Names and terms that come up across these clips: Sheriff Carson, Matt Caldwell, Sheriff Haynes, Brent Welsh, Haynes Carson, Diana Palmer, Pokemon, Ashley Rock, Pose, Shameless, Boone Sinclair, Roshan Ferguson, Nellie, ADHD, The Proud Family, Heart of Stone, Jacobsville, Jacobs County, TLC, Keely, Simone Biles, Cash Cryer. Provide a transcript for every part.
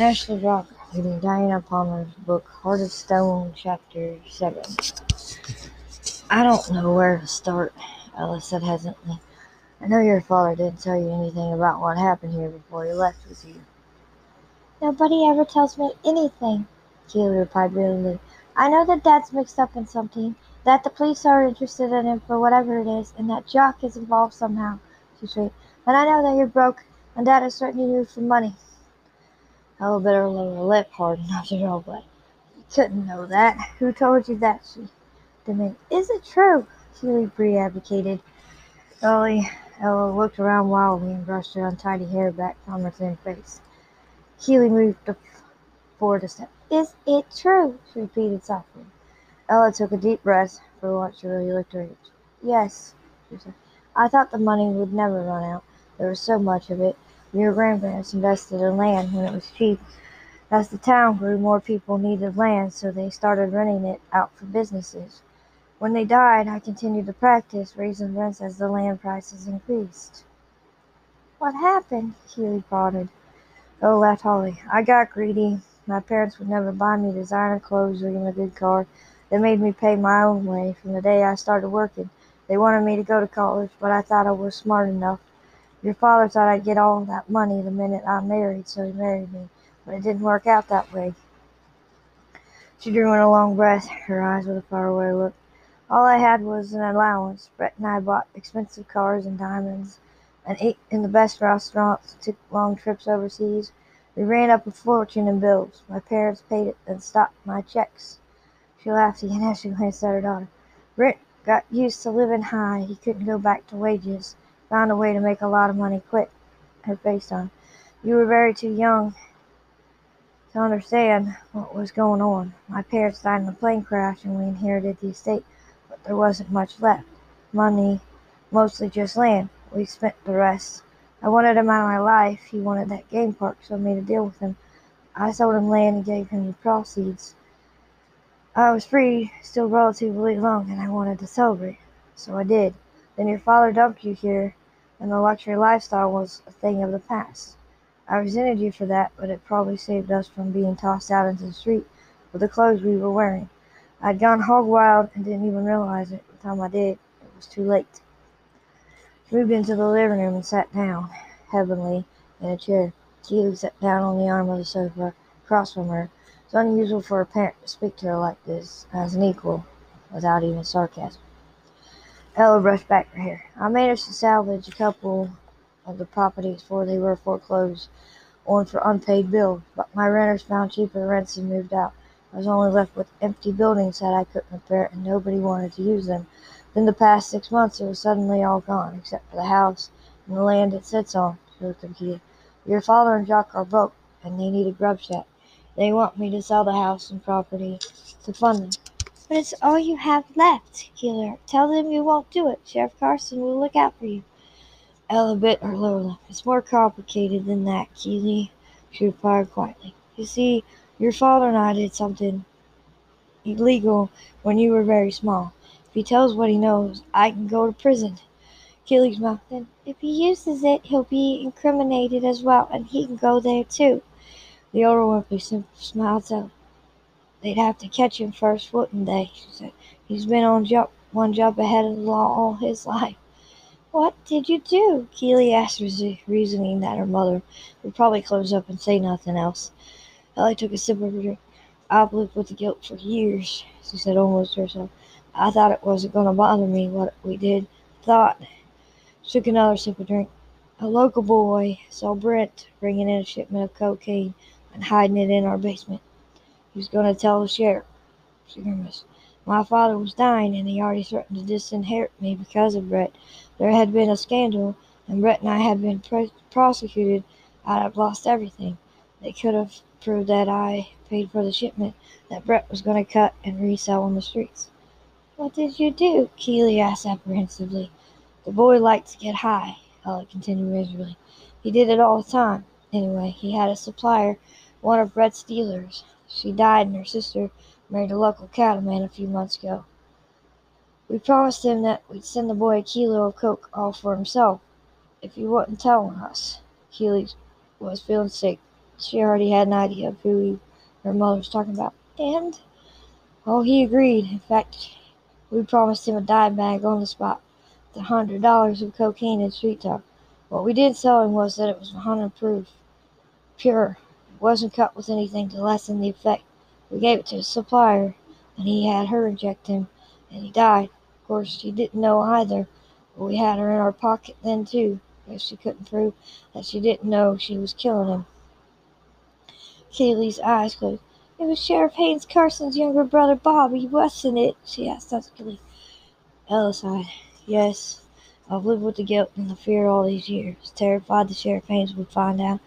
Ashley Rock is in Diana Palmer's book, Heart of Stone, Chapter 7. I don't know where to start, Alice said hesitantly. I know your father didn't tell you anything about what happened here before he left with you. Nobody ever tells me anything, Keely replied bitterly. I know that Dad's mixed up in something, that the police are interested in him for whatever it is, and that Jock is involved somehow, she shrieked. And I know that you're broke, and Dad is threatening you for money. Ella bit her lower lip hard enough to roll away. You couldn't know that. Who told you that? She demanded. Is it true? Keely pre-advocated. Ella looked around wildly and brushed her untidy hair back from her thin face. Keely moved forward a step. Is it true? She repeated softly. Ella took a deep breath. For once, she really looked her age. Yes, she said. I thought the money would never run out. There was so much of it. Your grandparents invested in land when it was cheap. As the town grew, more people needed land, so they started renting it out for businesses. When they died, I continued to practice, raising rents as the land prices increased. What happened? Keely prodded. Oh, laughed Holly. I got greedy. My parents would never buy me designer clothes or even a good car. They made me pay my own way from the day I started working. They wanted me to go to college, but I thought I was smart enough. Your father thought I'd get all that money the minute I married, so he married me. But it didn't work out that way. She drew in a long breath, her eyes with a faraway look. All I had was an allowance. Brett and I bought expensive cars and diamonds and ate in the best restaurants, took long trips overseas. We ran up a fortune in bills. My parents paid it and stopped my checks. She laughed again as she glanced at her daughter. Brett got used to living high. He couldn't go back to wages. Found a way to make a lot of money quick. Her face down. You were very too young to understand what was going on. My parents died in a plane crash and we inherited the estate, but there wasn't much left. Money, mostly just land. We spent the rest. I wanted him out of my life. He wanted that game park, so I made a deal with him. I sold him land and gave him the proceeds. I was free, still relatively young, and I wanted to celebrate, so I did. Then your father dumped you here, and the luxury lifestyle was a thing of the past. I resented you for that, but it probably saved us from being tossed out into the street with the clothes we were wearing. I'd gone hog wild and didn't even realize it. By the time I did, it was too late. She moved into the living room and sat down, heavily, in a chair. Keely sat down on the arm of the sofa, across from her. It's unusual for a parent to speak to her like this, as an equal, without even sarcasm. Ella brushed back her hair. I managed to salvage a couple of the properties before they were foreclosed on for unpaid bills, but my renters found cheaper rents and moved out. I was only left with empty buildings that I couldn't repair, and nobody wanted to use them. Then the past 6 months, it was suddenly all gone, except for the house and the land it sits on. She looked at Keely. Your father and Jock are broke, and they need a grub shack. They want me to sell the house and property to fund them. But it's all you have left, Keeler. Tell them you won't do it. Sheriff Carson will look out for you. Ella bit her lower lip. It's more complicated than that, Keely, she replied quietly. You see, your father and I did something illegal when you were very small. If he tells what he knows, I can go to prison. Keely's mouth. Then if he uses it, he'll be incriminated as well, and he can go there too. The older one smiled up. They'd have to catch him first, wouldn't they? She said. He's been on one jump ahead of the law all his life. What did you do? Keely asked, reasoning that her mother would probably close up and say nothing else. Ellie took a sip of her drink. I've lived with the guilt for years, she said almost to herself. I thought it wasn't going to bother me what we did. She took another sip of drink. A local boy saw Brent bringing in a shipment of cocaine and hiding it in our basement. He was going to tell the sheriff. She grimaced. My father was dying, and he already threatened to disinherit me because of Brett. There had been a scandal, and Brett and I had been prosecuted. I'd have lost everything. They could have proved that I paid for the shipment that Brett was going to cut and resell on the streets. What did you do? Keely asked apprehensively. The boy liked to get high, Ella continued miserably. He did it all the time. Anyway, he had a supplier, one of Brett's dealers. She died, and her sister married a local cattleman a few months ago. We promised him that we'd send the boy a kilo of coke all for himself if he wouldn't tell on us. Keely was feeling sick, She already had an idea of who her mother was talking about. And, oh, he agreed. In fact, we promised him a dime bag on the spot, with $100 of cocaine and sweet talk. What we did tell him was that it was 100 proof, pure. It wasn't cut with anything to lessen the effect. We gave it to the supplier, and he had her inject him, and he died. Of course, she didn't know either, but we had her in our pocket then, too, because she couldn't prove that she didn't know she was killing him. Kaylee's eyes closed. It was Sheriff Haynes Carson's younger brother, Bobby, wasn't it? She asked huskily. Ella sighed. Yes, I've lived with the guilt and the fear all these years, terrified that Sheriff Haynes would find out.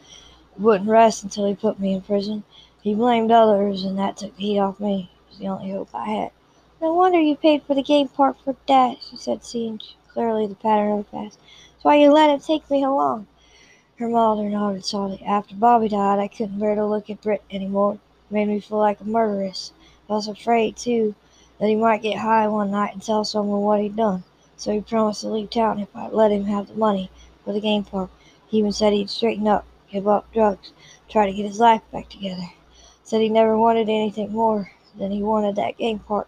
It wouldn't rest until he put me in prison. He blamed others, and that took the heat off me. It was the only hope I had. No wonder you paid for the game part for that, she said, seeing clearly the pattern of the past. That's why you let him take me along. Her mother nodded softly. After Bobby died, I couldn't bear to look at Britt anymore. It made me feel like a murderess. I was afraid, too, that he might get high one night and tell someone what he'd done. So he promised to leave town if I'd let him have the money for the game park. He even said he'd straighten up, give up drugs, try to get his life back together. Said he never wanted anything more than he wanted that game park.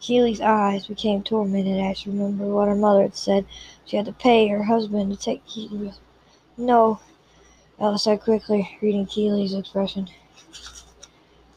Keely's eyes became tormented as she remembered what her mother had said. She had to pay her husband to take Keely with her. No, Ella said quickly, reading Keely's expression.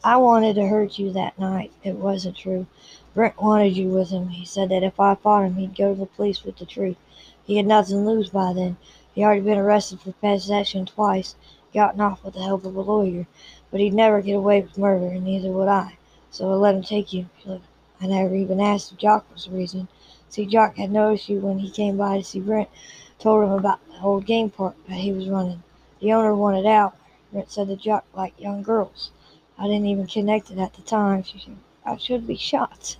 I wanted to hurt you that night. It wasn't true. Brent wanted you with him. He said that if I fought him, he'd go to the police with the truth. He had nothing to lose by then. He'd already been arrested for possession twice, gotten off with the help of a lawyer, but he'd never get away with murder, and neither would I. So I let him take you. I never even asked if Jock was the reason. See, Jock had noticed you when he came by to see Brent, told him about the old game park that he was running. The owner wanted out. Brent said that Jock liked young girls. I didn't even connect it at the time. She said, I should be shot.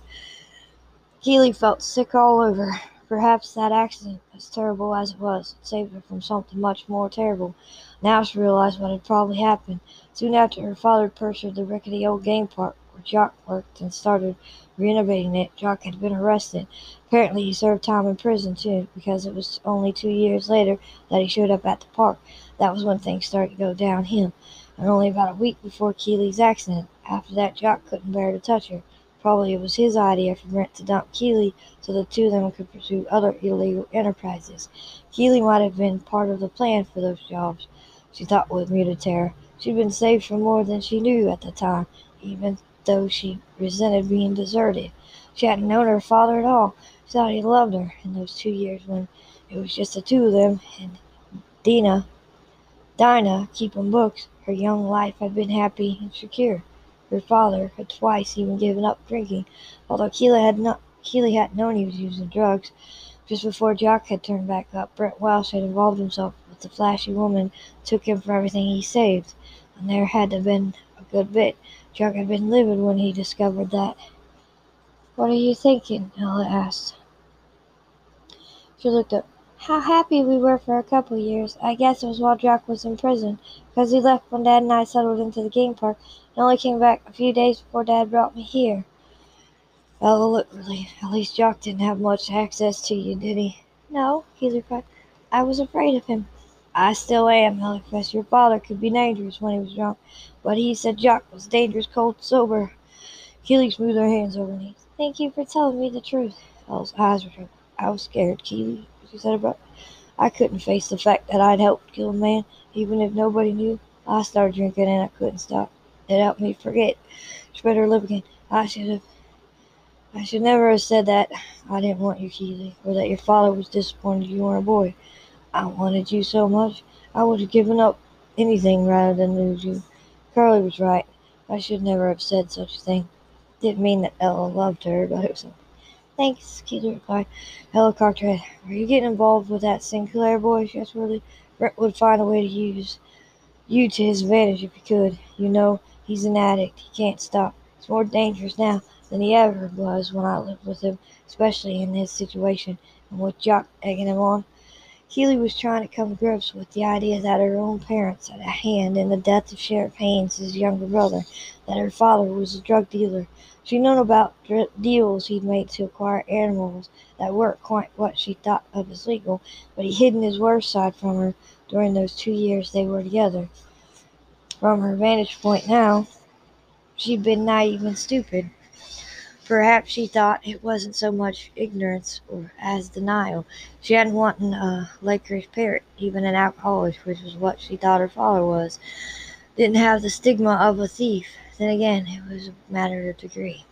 Keely felt sick all over. Perhaps that accident, as terrible as it was, saved her from something much more terrible. Now she realized what had probably happened. Soon after, her father purchased the rickety old game park where Jock worked and started renovating it. Jock had been arrested. Apparently, he served time in prison, too, because it was only 2 years later that he showed up at the park. That was when things started to go downhill, and only about a week before Keely's accident. After that, Jock couldn't bear to touch her. Probably it was his idea for Brent to dump Keely so the two of them could pursue other illegal enterprises. Keely might have been part of the plan for those jobs, she thought with muted terror. She'd been saved for more than she knew at the time, even though she resented being deserted. She hadn't known her father at all. She thought he loved her in those 2 years when it was just the two of them and Dinah keeping books. Her young life had been happy and secure. Her father had twice even given up drinking, although Keely hadn't known he was using drugs. Just before Jock had turned back up, Brent Welsh had involved himself with the flashy woman, took him for everything he saved, and there had to have been a good bit. Jock had been livid when he discovered that. What are you thinking? Ella asked. She looked up. How happy we were for a couple years. I guess it was while Jock was in prison, because he left when Dad and I settled into the game park. I only came back a few days before Dad brought me here. Ella looked relieved. At least Jock didn't have much access to you, did he? No, he replied. I was afraid of him. I still am, Ella confessed. Your father could be dangerous when he was drunk, but he said Jock was dangerous cold sober. Keely smoothed her hands over her knees. Thank you for telling me the truth. Ella's eyes were troubled. I was scared, Keely, she said about it. I couldn't face the fact that I'd helped kill a man, even if nobody knew. I started drinking and I couldn't stop. It helped me forget. She bit her lip again. I should never have said that. I didn't want you, Keely, or that your father was disappointed you weren't a boy. I wanted you so much. I would have given up anything rather than lose you. Curly was right. I should never have said such a thing. Didn't mean that Ella loved her, but it was something. Thanks, Keely replied. Ella cocked her head. Are you getting involved with that Sinclair boy? She asked worriedly. Brent would find a way to use you to his advantage if he could. You know, he's an addict. He can't stop. He's more dangerous now than he ever was when I lived with him, especially in his situation and with Jock egging him on. Keely was trying to come to grips with the idea that her own parents had a hand in the death of Sheriff Haynes, his younger brother, that her father was a drug dealer. She'd known about deals he'd made to acquire animals that weren't quite what she thought of as legal, but he'd hidden his worst side from her during those 2 years they were together. From her vantage point now, she'd been naive and stupid. Perhaps she thought it wasn't so much ignorance or as denial. She hadn't wanted a Lakers parrot, even an alcoholic, which was what she thought her father was. Didn't have the stigma of a thief. Then again, it was a matter of degree.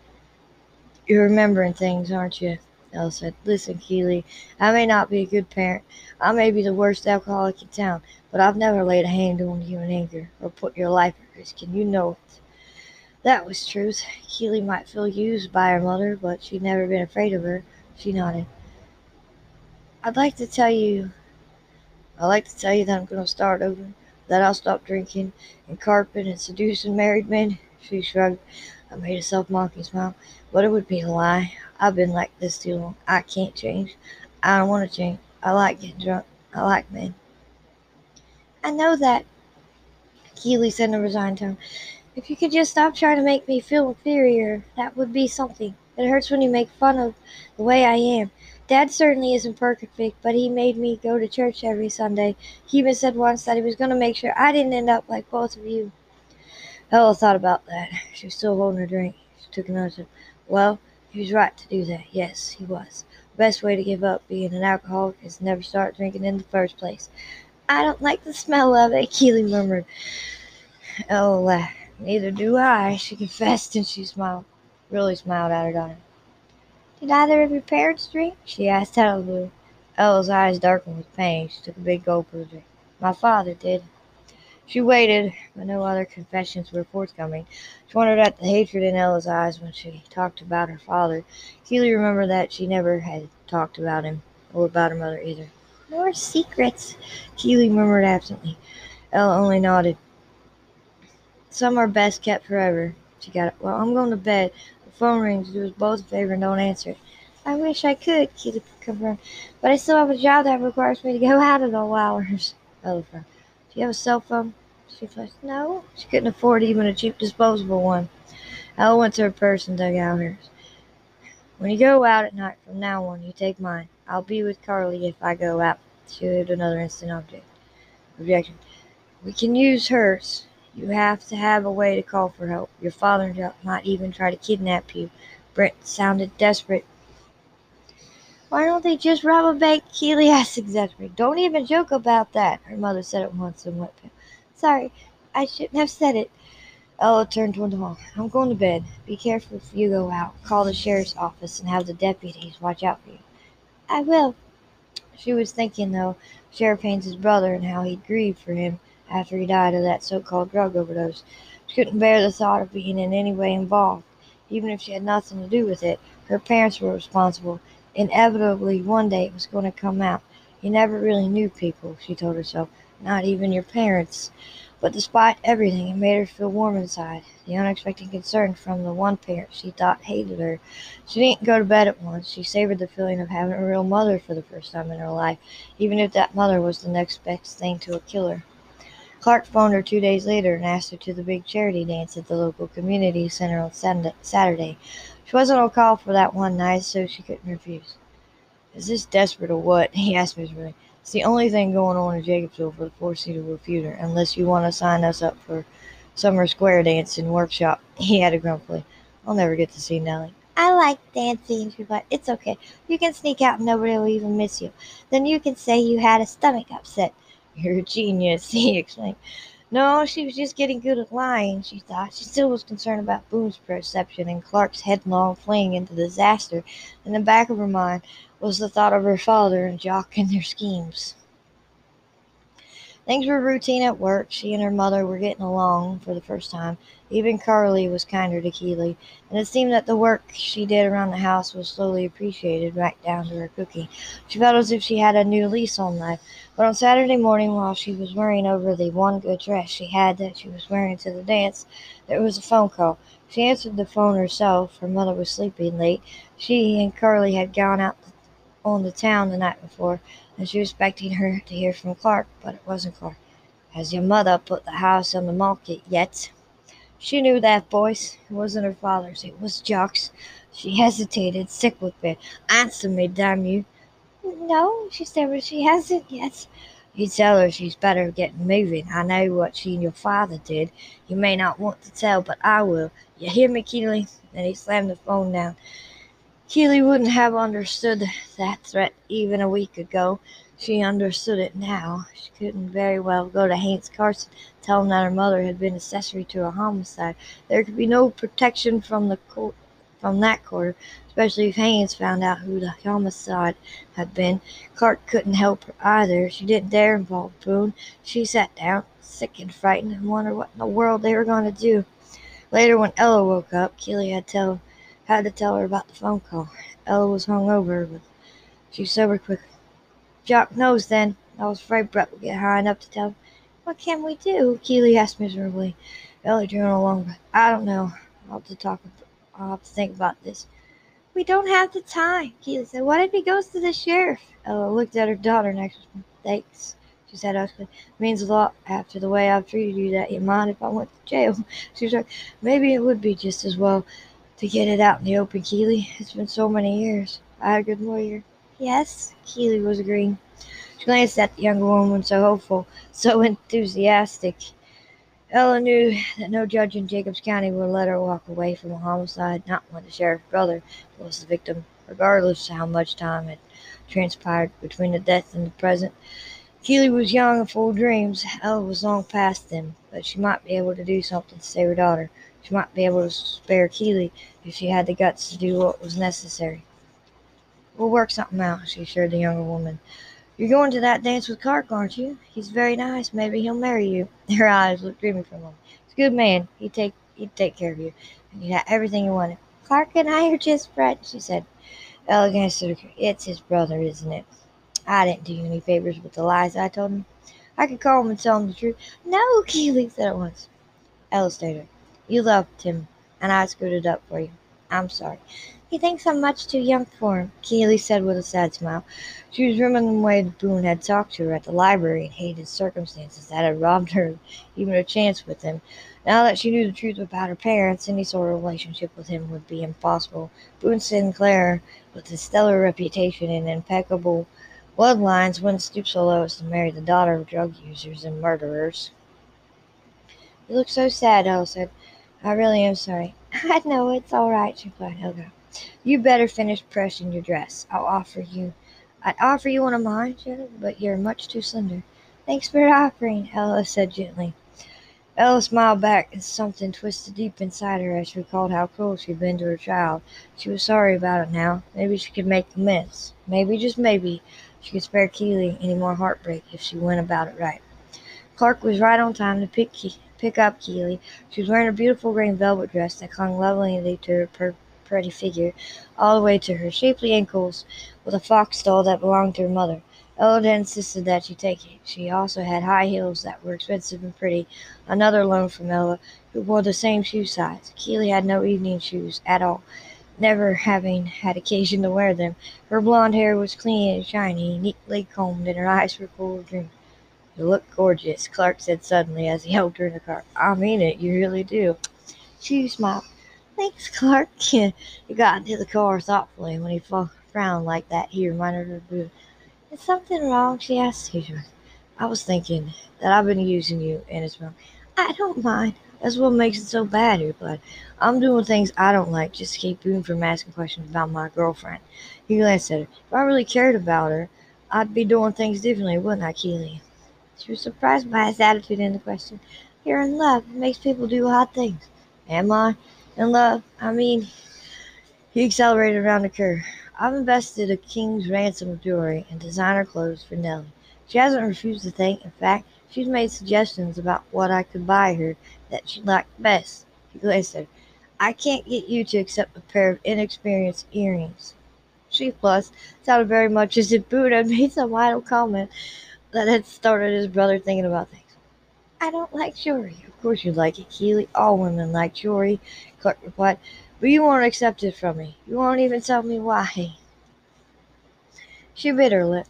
"You're remembering things, aren't you?" Ella said. "Listen, Keeley, I may not be a good parent. I may be the worst alcoholic in town, but I've never laid a hand on you in anger or put your life at risk, and you know it." That was truth. Keeley might feel used by her mother, but she'd never been afraid of her. She nodded. I'd like to tell you that I'm going to start over, that I'll stop drinking and carping and seducing married men." She shrugged. I made a self-mocking smile. But it would be a lie. I've been like this too long. I can't change. I don't want to change. I like getting drunk. I like men. "I know that," Keeley said in a resigned tone. "If you could just stop trying to make me feel inferior, that would be something. It hurts when you make fun of the way I am. Dad certainly isn't perfect, but he made me go to church every Sunday. He even said once that he was going to make sure I didn't end up like both of you." Ella thought about that. She was still holding her drink. She took another sip. Well, he was right to do that. Yes, he was. The best way to give up being an alcoholic is to never start drinking in the first place. "I don't like the smell of it," Keeley murmured. Ella laughed. "Neither do I," she confessed, and she smiled. Really smiled at her daughter. "Did either of your parents drink?" she asked out of the blue. Ella's eyes darkened with pain. She took a big gulp of the drink. "My father did." She waited, but no other confessions were forthcoming. She wondered at the hatred in Ella's eyes when she talked about her father. Keeley remembered that she never had talked about him, or about her mother either. "More secrets," Keeley murmured absently. Ella only nodded. "Some are best kept forever." She got up. "Well, I'm going to bed. The phone rings. Do us both a favor and don't answer it." "I wish I could," Keeley confirmed. "But I still have a job that requires me to go out at all hours." Ella frowned. "Do you have a cell phone?" She flashed. "No." She couldn't afford even a cheap disposable one. Ella went to her purse and dug out hers. "When you go out at night from now on, you take mine. I'll be with Carly if I go out." She waved another instant objection. "We can use hers. You have to have a way to call for help. Your father might even try to kidnap you." Brent sounded desperate. "Why don't they just rob a bank?" Keeley asked, exasperated. "Don't even joke about that," her mother said it once and went pale. "Sorry, I shouldn't have said it." Ella turned toward the hall. "I'm going to bed. Be careful if you go out. Call the sheriff's office and have the deputies watch out for you." "I will." She was thinking, though, Sheriff Haynes' brother and how he grieved for him after he died of that so-called drug overdose. She couldn't bear the thought of being in any way involved. Even if she had nothing to do with it, her parents were responsible. Inevitably, one day it was going to come out. You never really knew people, she told herself, not even your parents. But despite everything, it made her feel warm inside. The unexpected concern from the one parent she thought hated her. She didn't go to bed at once. She savored the feeling of having a real mother for the first time in her life, even if that mother was the next best thing to a killer. Clark phoned her 2 days later and asked her to the big charity dance at the local community center on Saturday. She wasn't on call for that one night, so she couldn't refuse. "Is this desperate or what?" he asked miserably. "It's the only thing going on in Jacobsville for the foreseeable future, unless you want to sign us up for summer square dance and workshop," he added grumpily. "I'll never get to see Nellie." "I like dancing," she replied. "It's okay. You can sneak out and nobody will even miss you. Then you can say you had a stomach upset." "You're a genius," he exclaimed. No, she was just getting good at lying, she thought. She still was concerned about Boone's perception and Clark's headlong fling into disaster. In the back of her mind was the thought of her father and Jock and their schemes. Things were routine at work. She and her mother were getting along for the first time. Even Carly was kinder to Keeley, and it seemed that the work she did around the house was slowly appreciated, right down to her cooking. She felt as if she had a new lease on life. But on Saturday morning, while she was worrying over the one good dress she had that she was wearing to the dance, there was a phone call. She answered the phone herself. Her mother was sleeping late. She and Carly had gone out on the town the night before, and she was expecting her to hear from Clark, but it wasn't Clark. "Has your mother put the house on the market yet?" She knew that voice. It wasn't her father's. It was Jock's. She hesitated, sick with fear. "Answer me, damn you." "No," she stammered. "She hasn't yet." You tell her she's better get moving. I know what she and your father did. You may not want to tell, but I will. You hear me, Keely?" And he slammed the phone down. Keely wouldn't have understood that threat even a week ago. She understood it now. She couldn't very well go to Haynes Carson, tell him that her mother had been accessory to a homicide. There could be no protection from the court, from that quarter, especially if Haynes found out who the homicide had been. Clark couldn't help her either. She didn't dare involve Boone. She sat down, sick and frightened, and wondered what in the world they were going to do. Later, when Ella woke up, Keely had to tell her about the phone call. Ella was hungover, but she sobered quickly. "Jock knows, then. I was afraid Brett would get high enough to tell him." "What can we do?" Keely asked miserably. Ella drew in a long breath. "I don't know. I'll have to think about this." "We don't have the time," Keely said. "What if he goes to the sheriff?" Ella looked at her daughter next to her. "Thanks," she said huskily. "It means a lot after the way I've treated you that you mind if I went to jail." She was like, maybe it would be just as well to get it out in the open, Keely. It's been so many years. I had a good lawyer. "Yes," Keely was agreeing. She glanced at the younger woman, so hopeful, so enthusiastic. Ella knew that no judge in Jacobs County would let her walk away from a homicide, not when the sheriff's brother was the victim, regardless of how much time had transpired between the death and the present. Keely was young and full of dreams. Ella was long past them, but she might be able to do something to save her daughter. She might be able to spare Keely if she had the guts to do what was necessary. "We'll work something out," she assured the younger woman. "You're going to that dance with Clark, aren't you? He's very nice. Maybe he'll marry you." Her eyes looked dreamy for a moment. "He's a good man. He'd take care of you, and you'd have everything you wanted." "Clark and I are just friends," she said. Ella glanced at her. "It's his brother, isn't it? I didn't do you any favors with the lies I told him. I could call him and tell him the truth." "No," Keely said at once. Ella stared at her. "You loved him, and I screwed it up for you. I'm sorry." "He thinks I'm much too young for him," Keely said with a sad smile. She was remembering the way Boone had talked to her at the library and hated circumstances that had robbed her of even a chance with him. Now that she knew the truth about her parents, any sort of relationship with him would be impossible. Boone Sinclair, with his stellar reputation and impeccable bloodlines, wouldn't stoop so low as to marry the daughter of drug users and murderers. "You look so sad," Ella said. "I really am sorry." "I know, it's all right," she replied. "Okay. You better finish pressing your dress. I'd offer you one of mine, but you're much too slender." "Thanks for offering," Ella said gently. Ella smiled back, and something twisted deep inside her as she recalled how cruel she'd been to her child. She was sorry about it now. Maybe she could make amends. Maybe, just maybe, she could spare Keely any more heartbreak if she went about it right. Clark was right on time to pick up Keely. She was wearing a beautiful green velvet dress that clung lovingly to her pretty figure, all the way to her shapely ankles, with a fox doll that belonged to her mother. Ella insisted that she take it. She also had high heels that were expensive and pretty, another loan from Ella, who wore the same shoe size. Keely had no evening shoes at all, never having had occasion to wear them. Her blonde hair was clean and shiny, neatly combed, and her eyes were full of dreams. "You look gorgeous," Clark said suddenly as he helped her in the car. "I mean it, you really do." She smiled. "Thanks, Clark." He got into the car thoughtfully, and when he frowned like that, he reminded her of Boone. "Is something wrong?" she asked. "I was thinking that I've been using you, and it's wrong." "I don't mind. That's what makes it so bad," he replied. "I'm doing things I don't like just to keep Boone from asking questions about my girlfriend." He glanced at her. "If I really cared about her, I'd be doing things differently, wouldn't I, Keely?" She was surprised by his attitude and the question. "You're in love. It makes people do odd things." "Am I? In love, I mean." He accelerated around the curve. "I've invested a king's ransom of jewelry and designer clothes for Nellie. She hasn't refused the thing. In fact, she's made suggestions about what I could buy her that she'd like best." He glanced at her. "I can't get you to accept a pair of inexperienced earrings." She flushed. Sounded very much as if Boone had made some idle comment that had started his brother thinking about things. "I don't like jewelry." "Of course you like it, Keely. All women like jewelry," Clark replied. "But you won't accept it from me. You won't even tell me why." She bit her lip.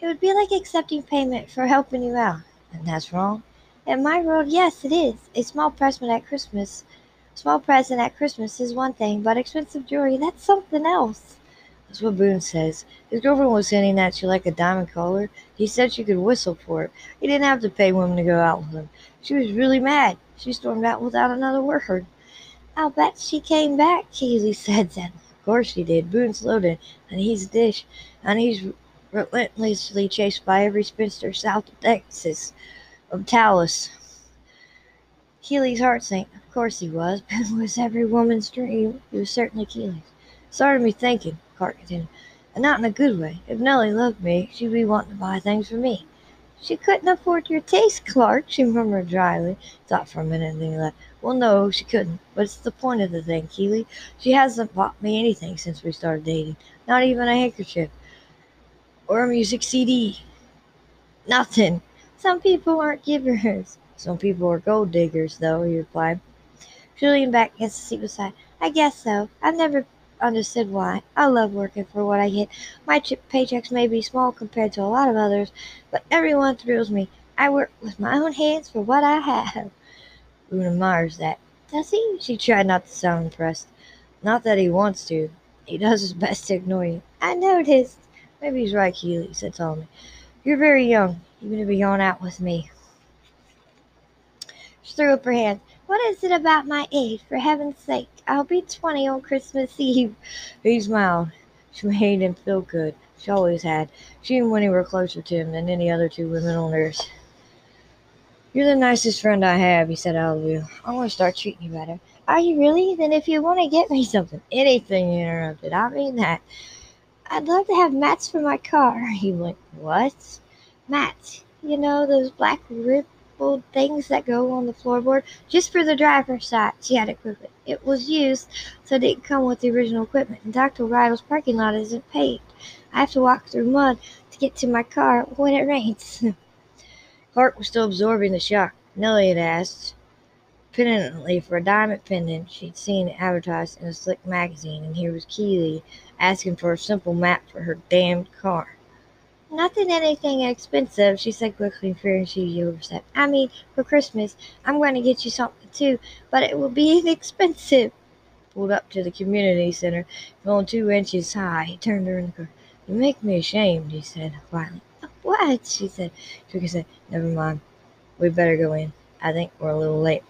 "It would be like accepting payment for helping you out." "And that's wrong?" "In my world, yes, it is. A small present at Christmas is one thing, but expensive jewelry, that's something else." That's what Boone says. His girlfriend was hinting that she liked a diamond collar. He said she could whistle for it. He didn't have to pay women to go out with him. She was really mad. She stormed out without another word. I'll bet she came back, Keeley said then. Of course she did. Boone's loaded, and he's dish, and he's relentlessly chased by every spinster south of Texas, of Taos. Keeley's heart sank. Of course he was. Boone was every woman's dream. He was certainly Keeley's. Started me thinking, Clark continued, and not in a good way. If Nellie loved me, she'd be wanting to buy things for me. She couldn't afford your taste, Clark, she murmured dryly. Thought for a minute and then he laughed. Well, no, she couldn't, but it's the point of the thing, Keeley. She hasn't bought me anything since we started dating. Not even a handkerchief. Or a music CD. Nothing. Some people aren't givers. Some people are gold diggers, though, he replied. She leaned back against the seat beside. I guess so. I've never understood why. I love working for what I get. My paychecks may be small compared to a lot of others, but everyone thrills me. I work with my own hands for what I have. Boone admires that. Does he? She tried not to sound impressed. Not that he wants to. He does his best to ignore you. I noticed. Maybe he's right, Keeley, said Tommy. You're very young. You're going to be going out with me. She threw up her hands. What is it about my age? For heaven's sake, I'll be 20 on Christmas Eve. He smiled. She made him feel good. She always had. She and Winnie were closer to him than any other two women on earth. You're the nicest friend I have, he said out of the blue. I'm going to start treating you better. Are you really? Then if you want to get me something, anything, you interrupted. I mean that. I'd love to have mats for my car. He went, what? Mats. You know, those black rippled things that go on the floorboard? Just for the driver's side, she had equipment. It was used, so it didn't come with the original equipment. And Dr. Rydell's parking lot isn't paved. I have to walk through mud to get to my car when it rains. Clark was still absorbing the shock. Nellie had asked penitently for a diamond pendant she'd seen advertised in a slick magazine, and here was Keeley asking for a simple map for her damned car. Nothing anything expensive, she said quickly, fearing she'd overstep. I mean, for Christmas, I'm going to get you something too, but it will be inexpensive. Pulled up to the community center, going 2 inches high, he turned her in the car. You make me ashamed, he said quietly. What? She said. She said, never mind. We better go in. I think we're a little late.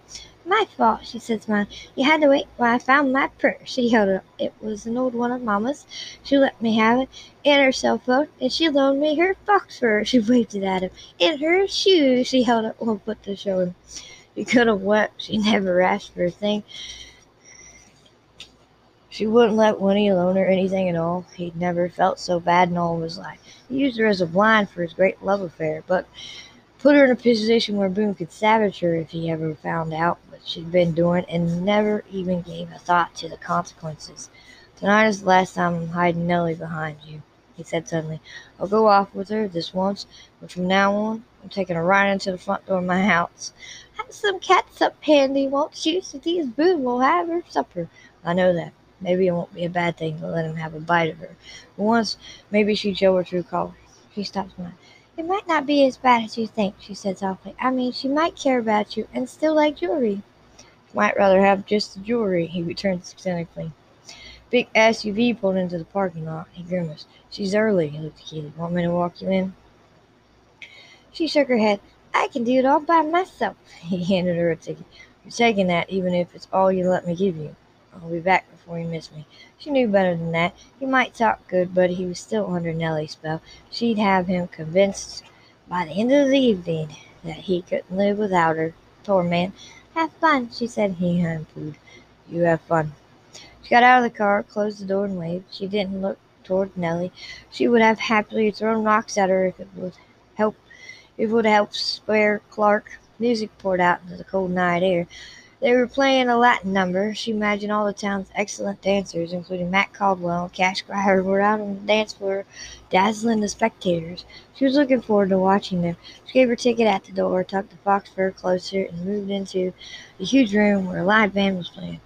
My fault, she said, smiling. You had to wait while I found my purse. She held it up. It was an old one of Mama's. She let me have it, and her cell phone, and she loaned me her box for her. She waved it at him. And her shoes, she held up one foot to show him. You could have wept. She never asked for a thing. She wouldn't let Winnie loan her anything at all. He'd never felt so bad in all of his life. He used her as a blind for his great love affair, but put her in a position where Boone could savage her if he ever found out what she'd been doing, and never even gave a thought to the consequences. Tonight is the last time I'm hiding Nellie behind you, he said suddenly. I'll go off with her this once, but from now on, I'm taking her right into the front door of my house. Have some catsup handy, won't you? Since Boone will have her supper. I know that. Maybe it won't be a bad thing to let him have a bite of her. But once, maybe she'd show her true color. She stopped mine. It might not be as bad as you think, she said softly. I mean, she might care about you and still like jewelry. She might rather have just the jewelry, he returned cynically. Big SUV pulled into the parking lot. He grimaced. She's early, he looked at Keeley. Want me to walk you in? She shook her head. I can do it all by myself. He handed her a ticket. You're taking that even if it's all you let me give you. I'll be back before you miss me. She knew better than that. He might talk good, but he was still under Nellie's spell. She'd have him convinced by the end of the evening that he couldn't live without her. Poor man. Have fun, she said. He hooted. You have fun. She got out of the car, closed the door, and waved. She didn't look toward Nellie. She would have happily thrown rocks at her if it would help. It would help spare Clark. Music poured out into the cold night air. They were playing a Latin number. She imagined all the town's excellent dancers, including Matt Caldwell and Cash Cryer, were out on the dance floor, dazzling the spectators. She was looking forward to watching them. She gave her ticket at the door, tucked the fox fur closer, and moved into the huge room where a live band was playing.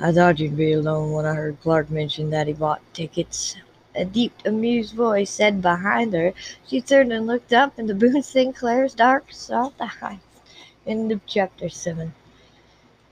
I thought you'd be alone when I heard Clark mention that he bought tickets. A deep, amused voice said behind her. She turned and looked up into Boone Sinclair's dark, soft eyes. End of chapter 7.